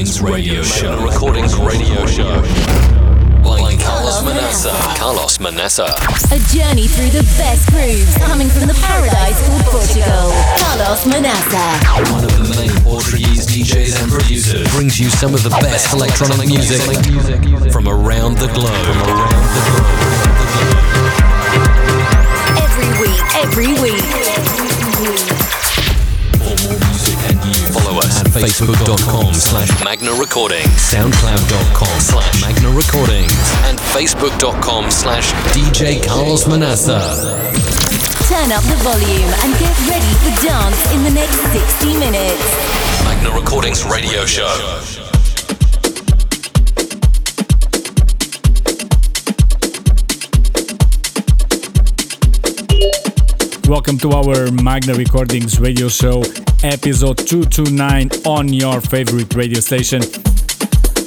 Recordings Radio Show. Magna Recordings Radio Show. By Carlos Manaça. Carlos Manaça. A journey through the best grooves coming from the paradise called Portugal. Carlos Manaça. One of the main Portuguese DJs and producers brings you some of the best electronic music from around the globe. Every week. Follow us at Facebook.com/Magna Recordings, SoundCloud.com/Magna Recordings, and Facebook.com/DJ Carlos Manaça. Turn up the volume and get ready for dance in the next 60 minutes. Magna Recordings Radio Show. Welcome to our Magna Recordings Radio Show, episode 229 on your favorite radio station.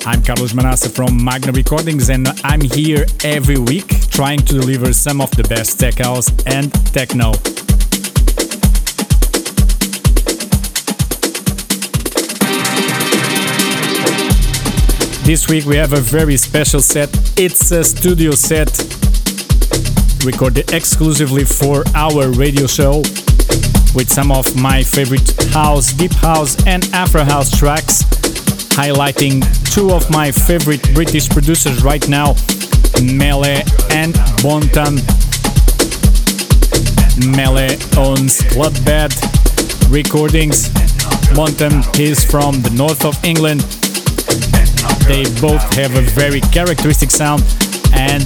I'm Carlos Manaça from Magna Recordings, and I'm here every week trying to deliver some of the best tech house and techno. This week we have a very special set. It's a studio set, recorded exclusively for our radio show, with some of my favorite house, deep house and afro house tracks, highlighting two of my favorite British producers right now, Mele and Bontan. Mele owns Club Bad recordings. Bontan is from the north of England. They both have a very characteristic sound, and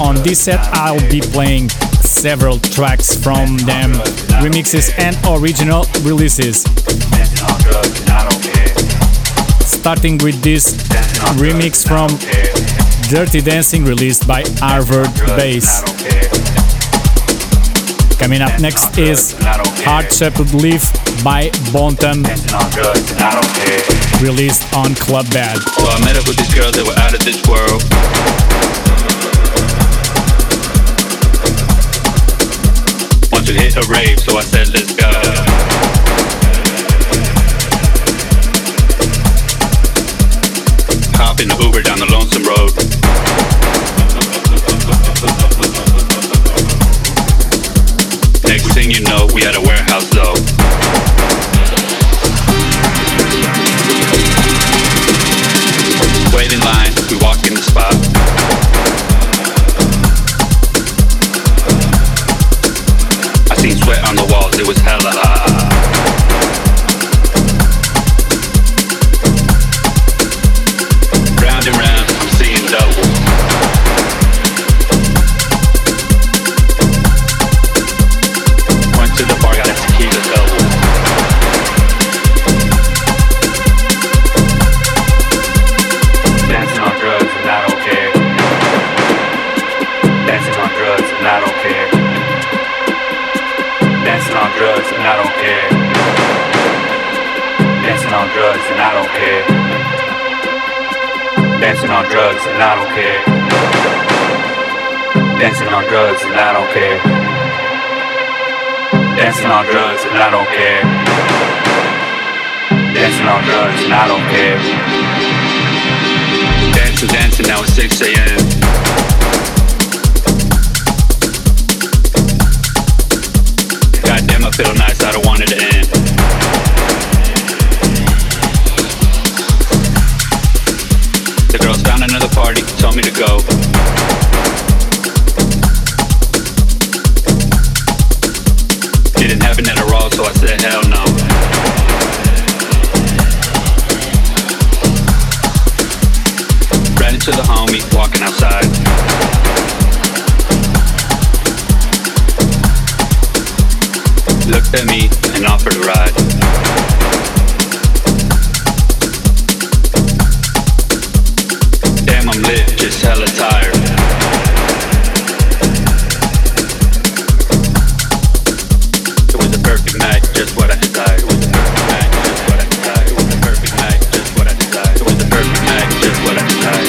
on this set I'll be playing several tracks from them, remixes and original releases. Starting with this remix from Dirty Dancing, released by Harvard Bass. Coming up next is Heart Shaped Leaf by Bontan, released on Club Bad. Well, I met up with these girls that were out of this world. To hit a rave, so I said let's go. Hop in the Uber down the lonesome road. Next thing you know, we had a warehouse though. Wait in line, we walk in the spot. Sweat on the walls, it was hella high. Round and round, I'm seeing double. Went to the bar, got a tequila double. Dancing on drugs and I don't care. Dancing on drugs and I don't care. Dancing on drugs and I don't care. Dancing on drugs and I don't care. Dancing on drugs and I don't care. Dancing on drugs and I don't care. Dancing on drugs and I don't care. Dancing on drugs and I don't care. Dancing, dancing, now it's 6 a.m. I feel nice, I don't want it to end. The girls found another party, told me to go. Didn't have it at a roll, so I said hell no. Ran into the homie, walking outside. Looked at me and offered a ride. Damn, I'm lit, just hella tired. It was a perfect night, just what I desired. It was a perfect night, just what I desired. It was a perfect night, just what I desired. It was a perfect night, just what I desired.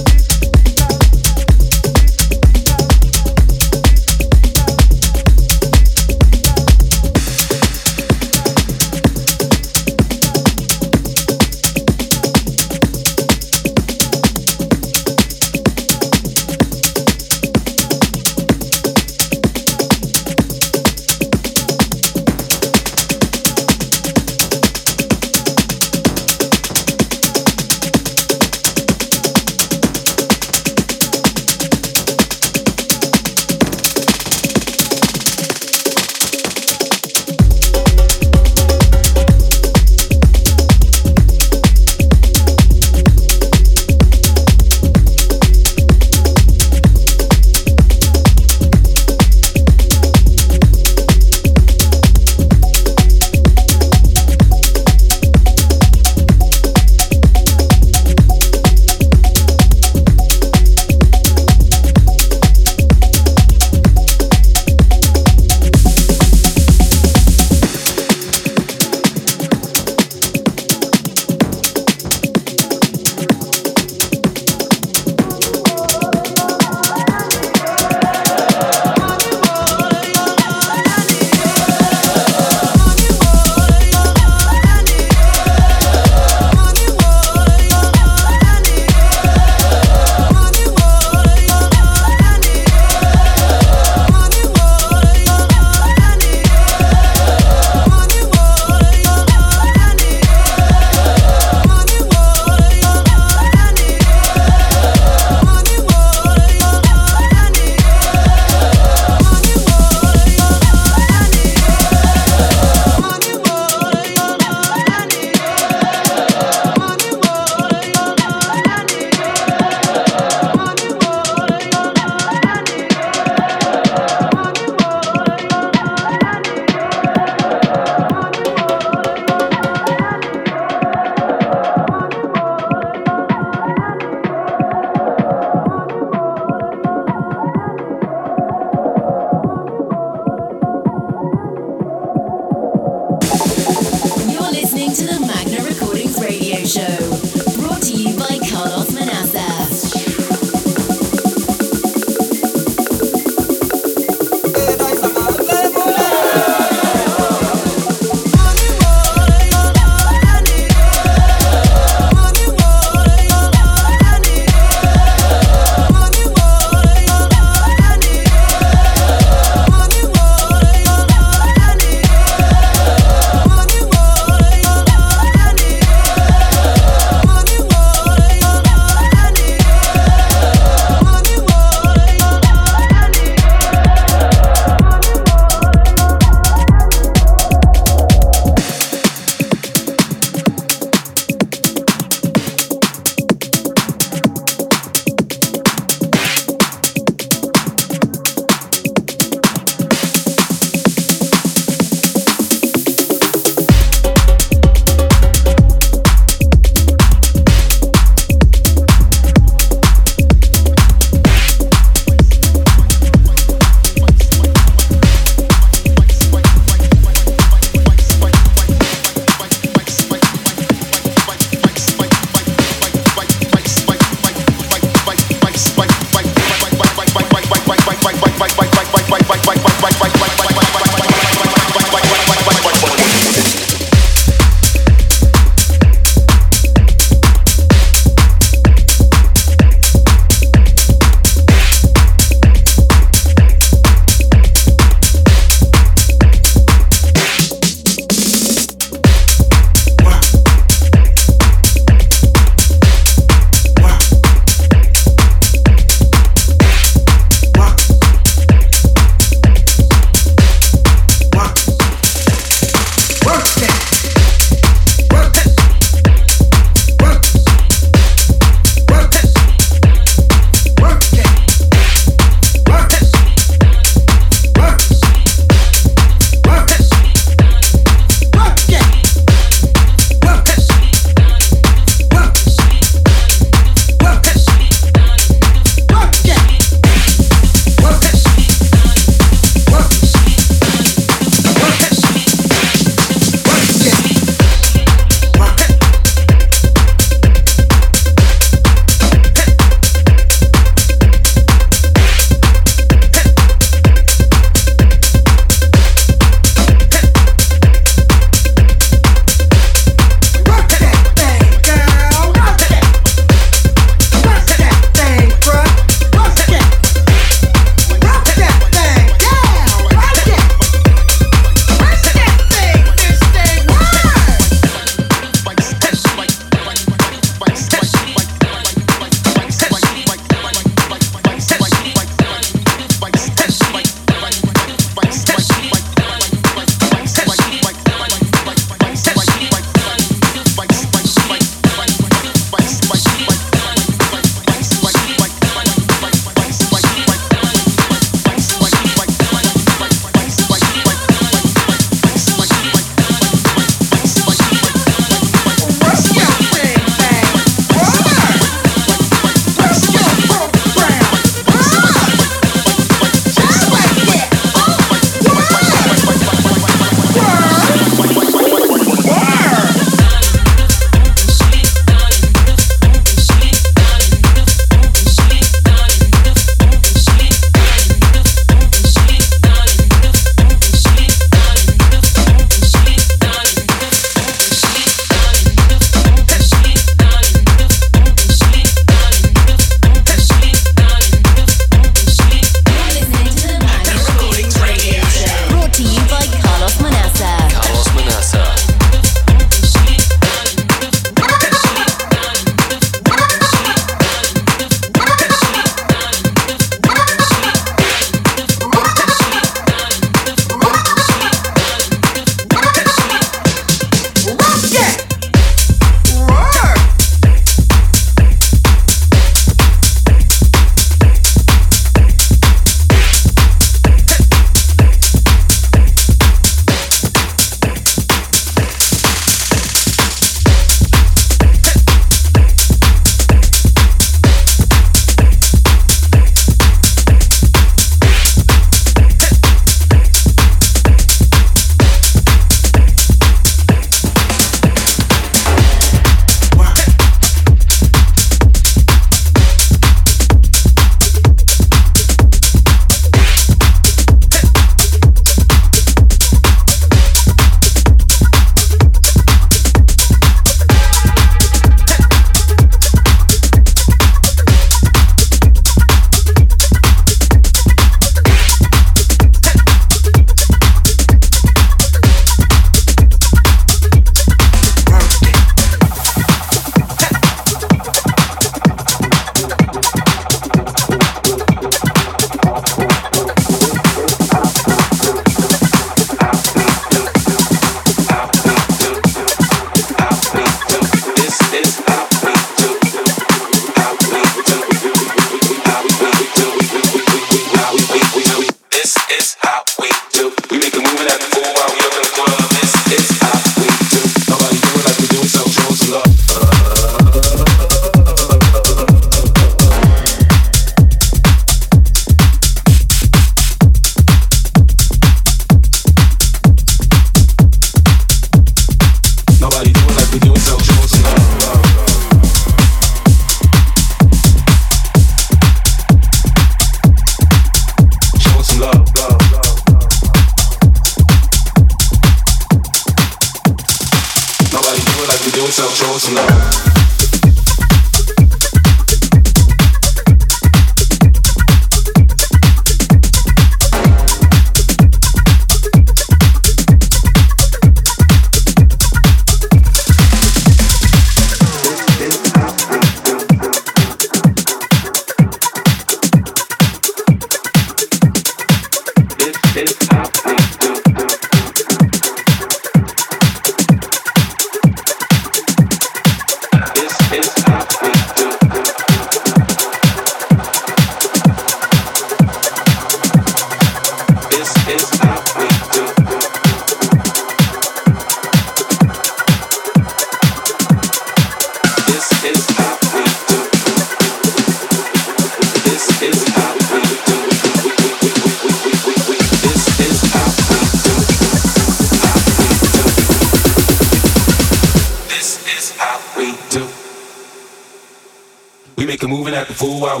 While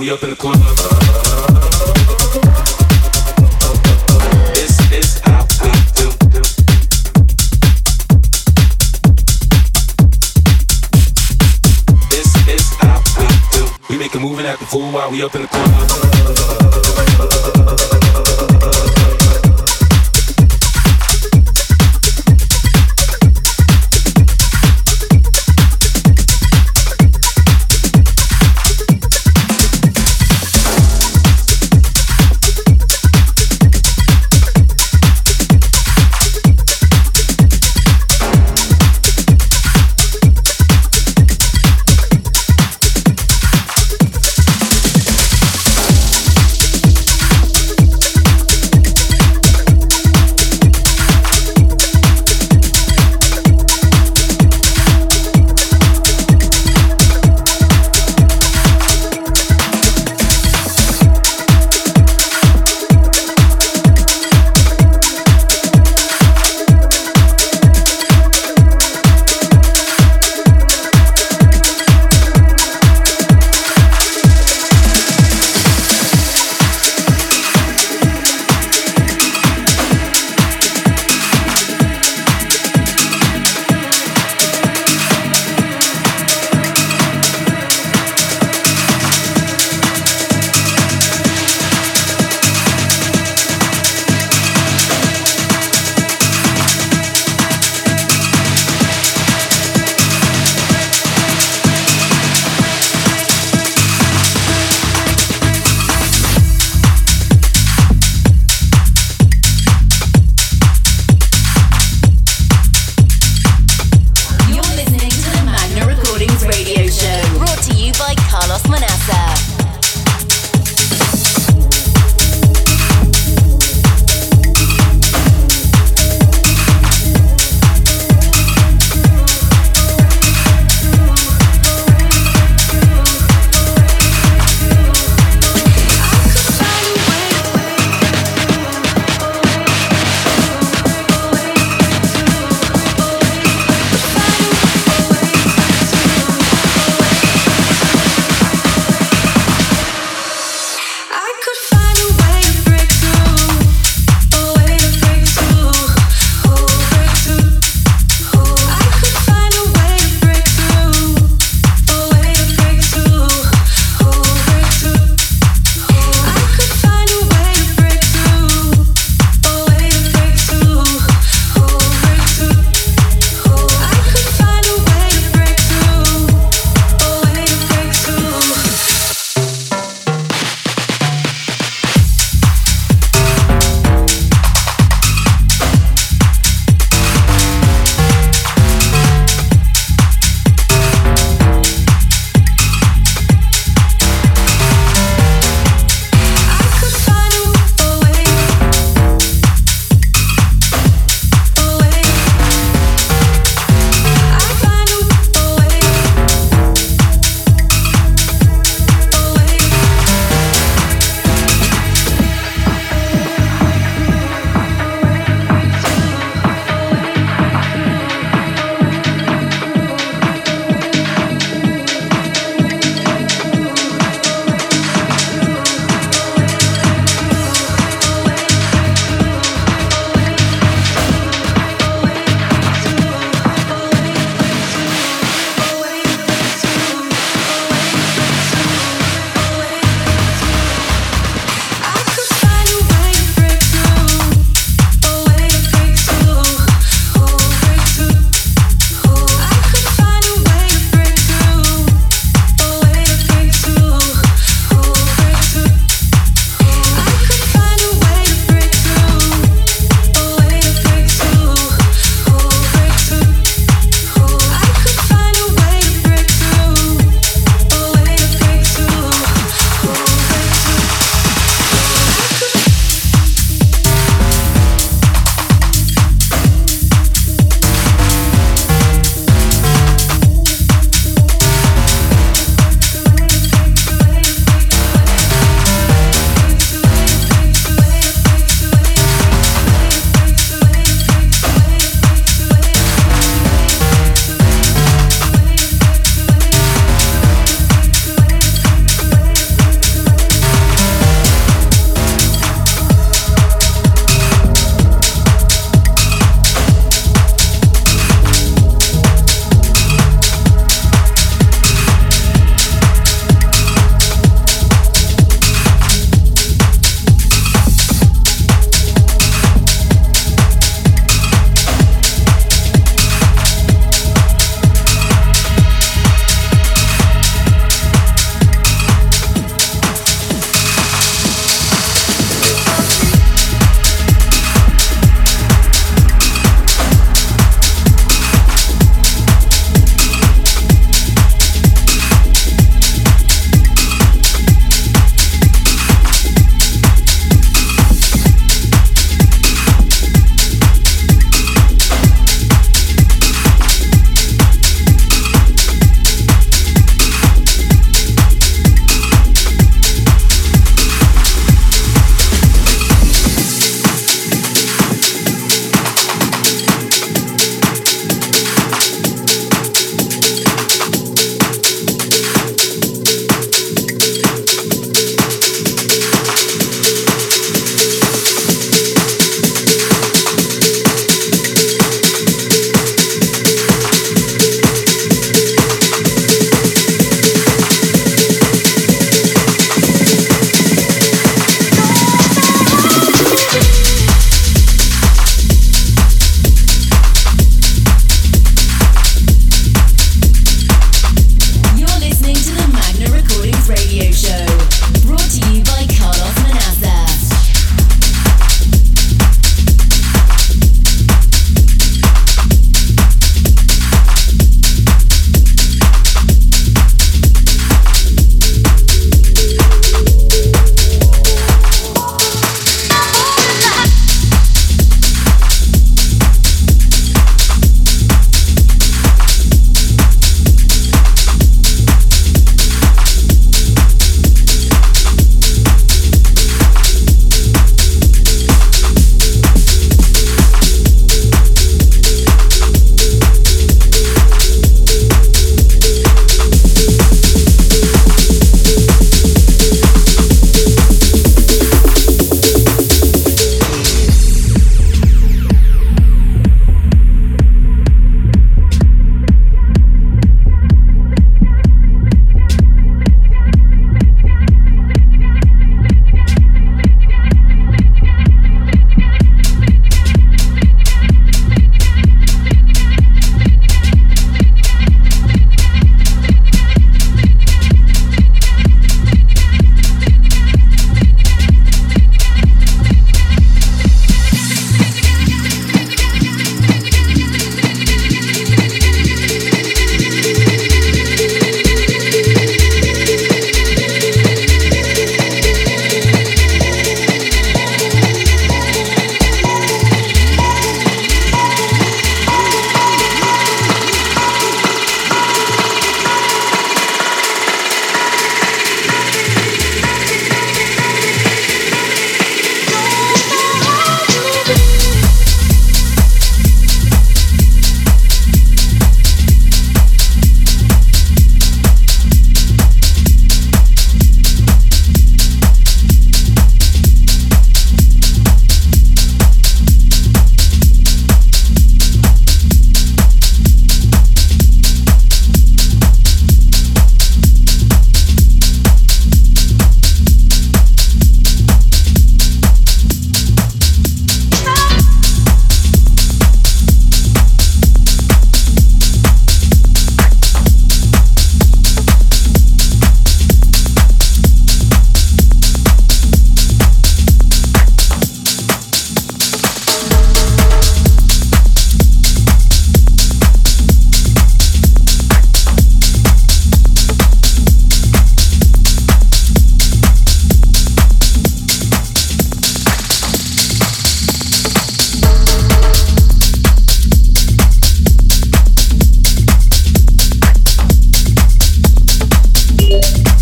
we up in the club.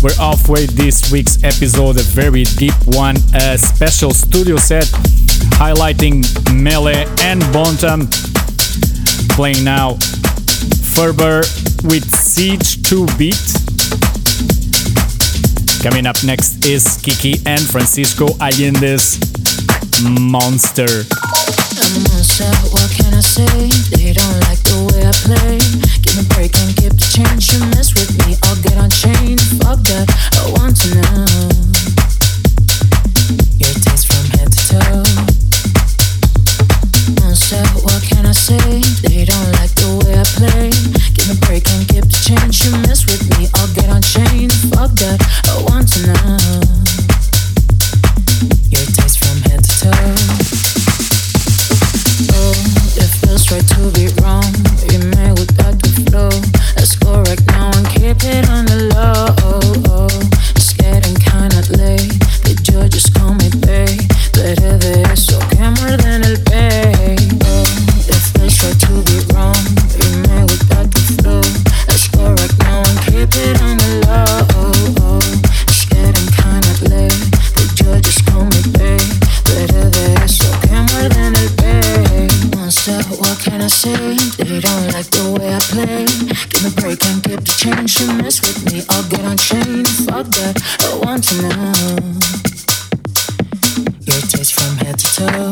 We're halfway this week's episode, a very deep one, a special studio set highlighting Mele and Bontan. Playing now Ferber with Siege 2-Beat. Coming up next is Kiki and Francisco Allendes, Monster. I'm a monster, what can I say? They don't like the way I play. Give me a break and keep the change. You mess with me, I'll get unchained. Fuck that, I want to know your taste from head to toe. What can I say? They don't like the way I play. Give me a break and keep the change. You mess with me, I'll get unchained. Fuck that, I want to know your taste from head to toe. Oh, it feels right to be wrong. You may without the flow. Let's go right now and keep it on the low. Oh, it's getting kinda late. The judges call me babe. Te debes o que muerde en el pecho. They don't like the way I play. Give me a break and keep the change. You mess with me, I'll get unchained. Fuck that, I want to know your taste from head to toe.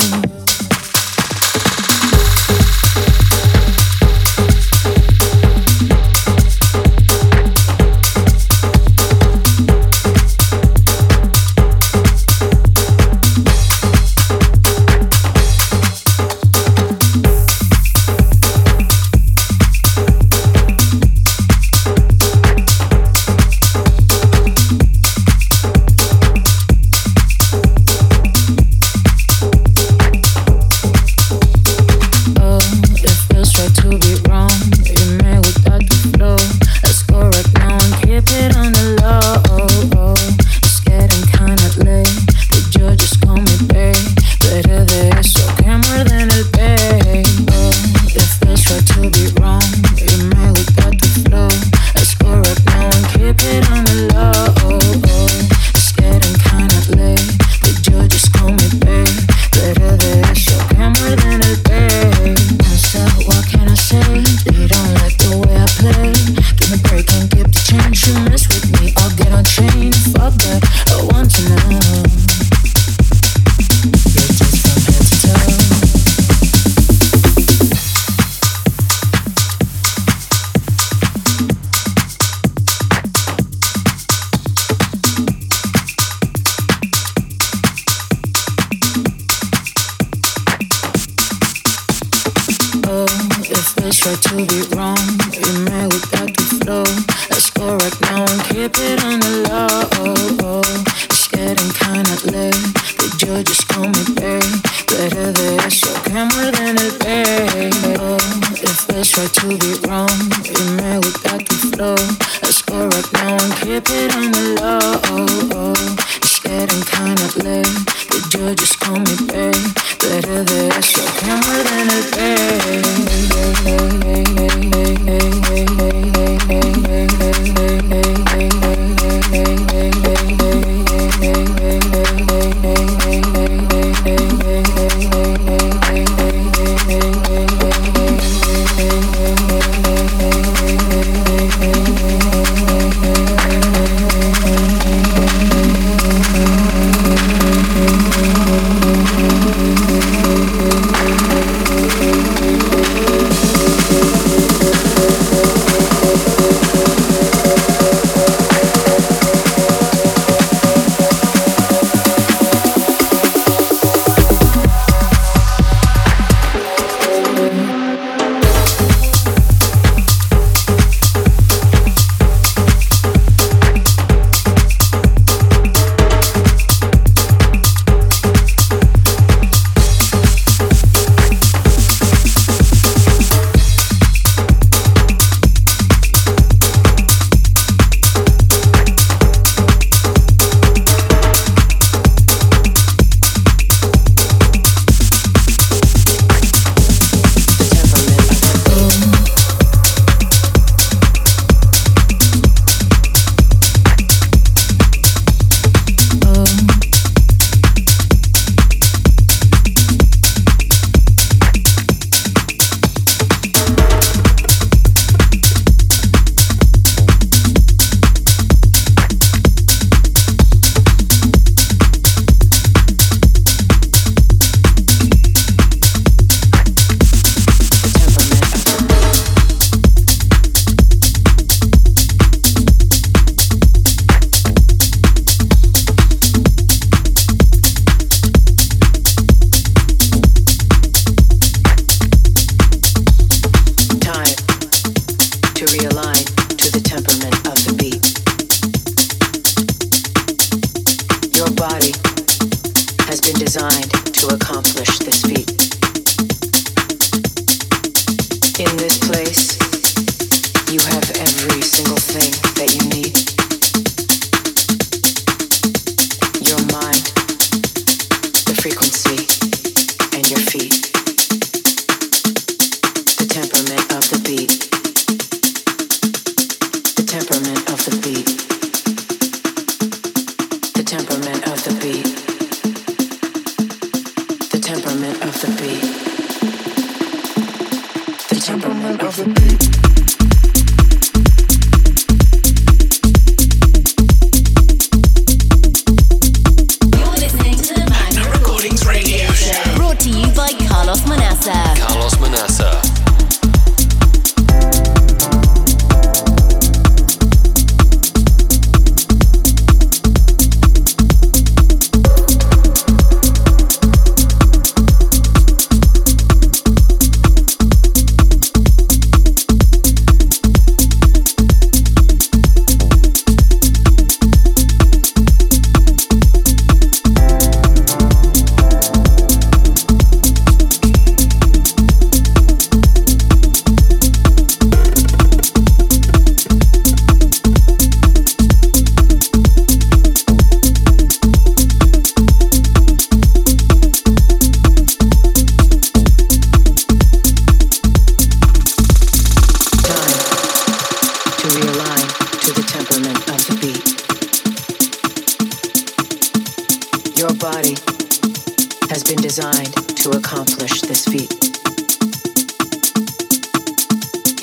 designed to accomplish this feat.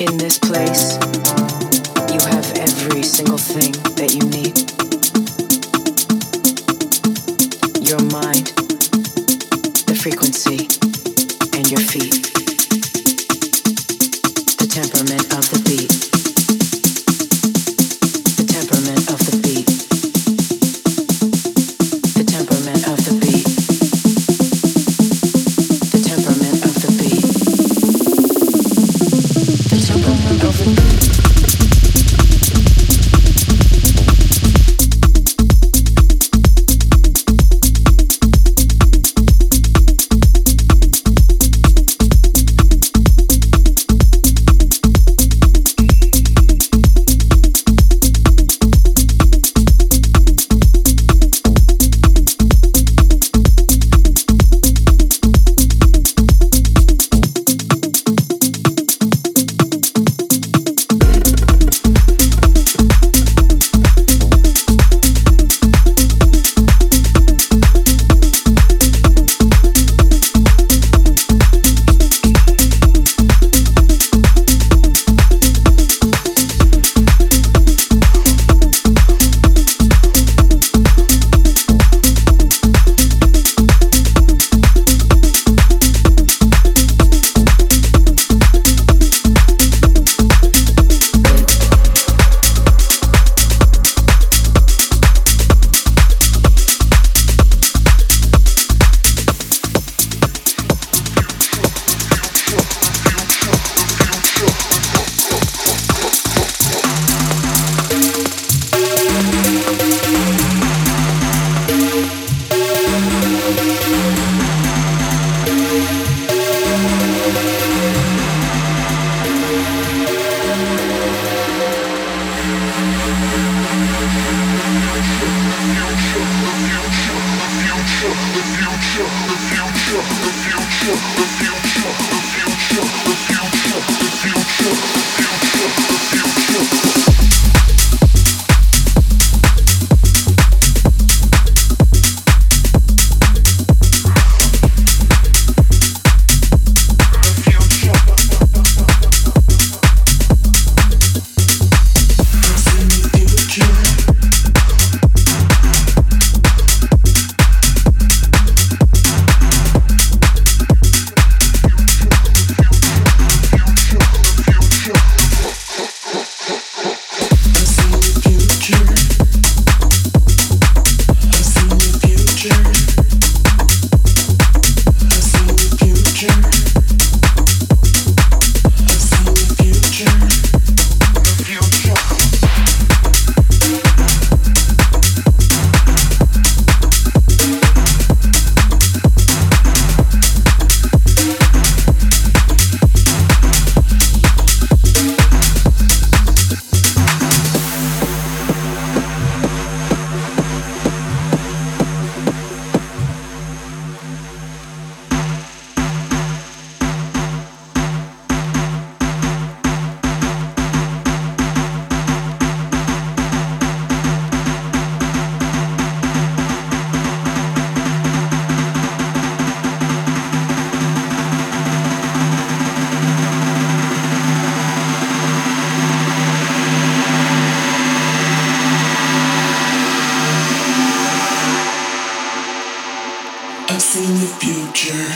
In this place, you have every single thing that you need. Your mind, the frequency, and your feet. The temperament of the beat. The temperament of the beat. The temperament of the beat. The temperament of the beat. The temperament of the beat. Future.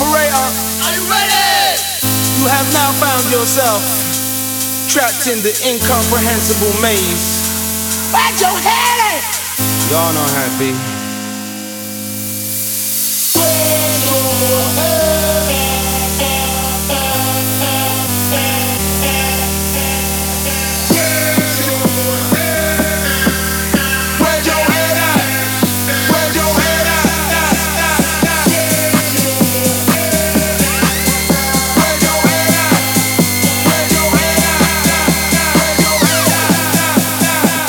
Operator, are you ready? You have now found yourself trapped in the incomprehensible maze. Where's your head at? Y'all know how it be. Where's your head at? Where's your head at? Where's your head at? Where's your head at? Where's your head at? Where's your head at? Where's your head at?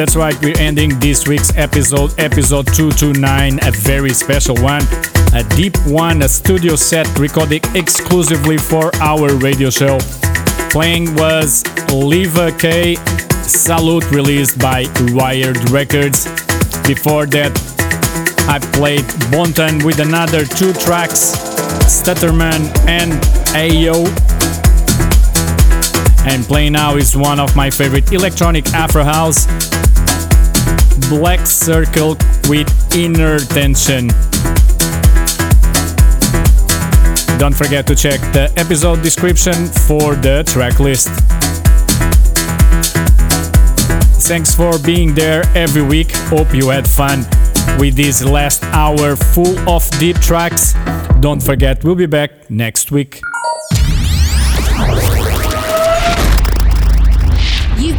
That's right, we're ending this week's episode, episode 229, a very special one, a deep one, a studio set recorded exclusively for our radio show. Playing was Liva K, Salute, released by Wired Records. Before that, I played Bontan with another two tracks, Stutterman and Ayo. And playing now is one of my favorite electronic afro house, Black Circle with Inner Tension. Don't forget to check the episode description for the track list. Thanks for being there every week. Hope you had fun with this last hour full of deep tracks. Don't forget, we'll be back next week. You've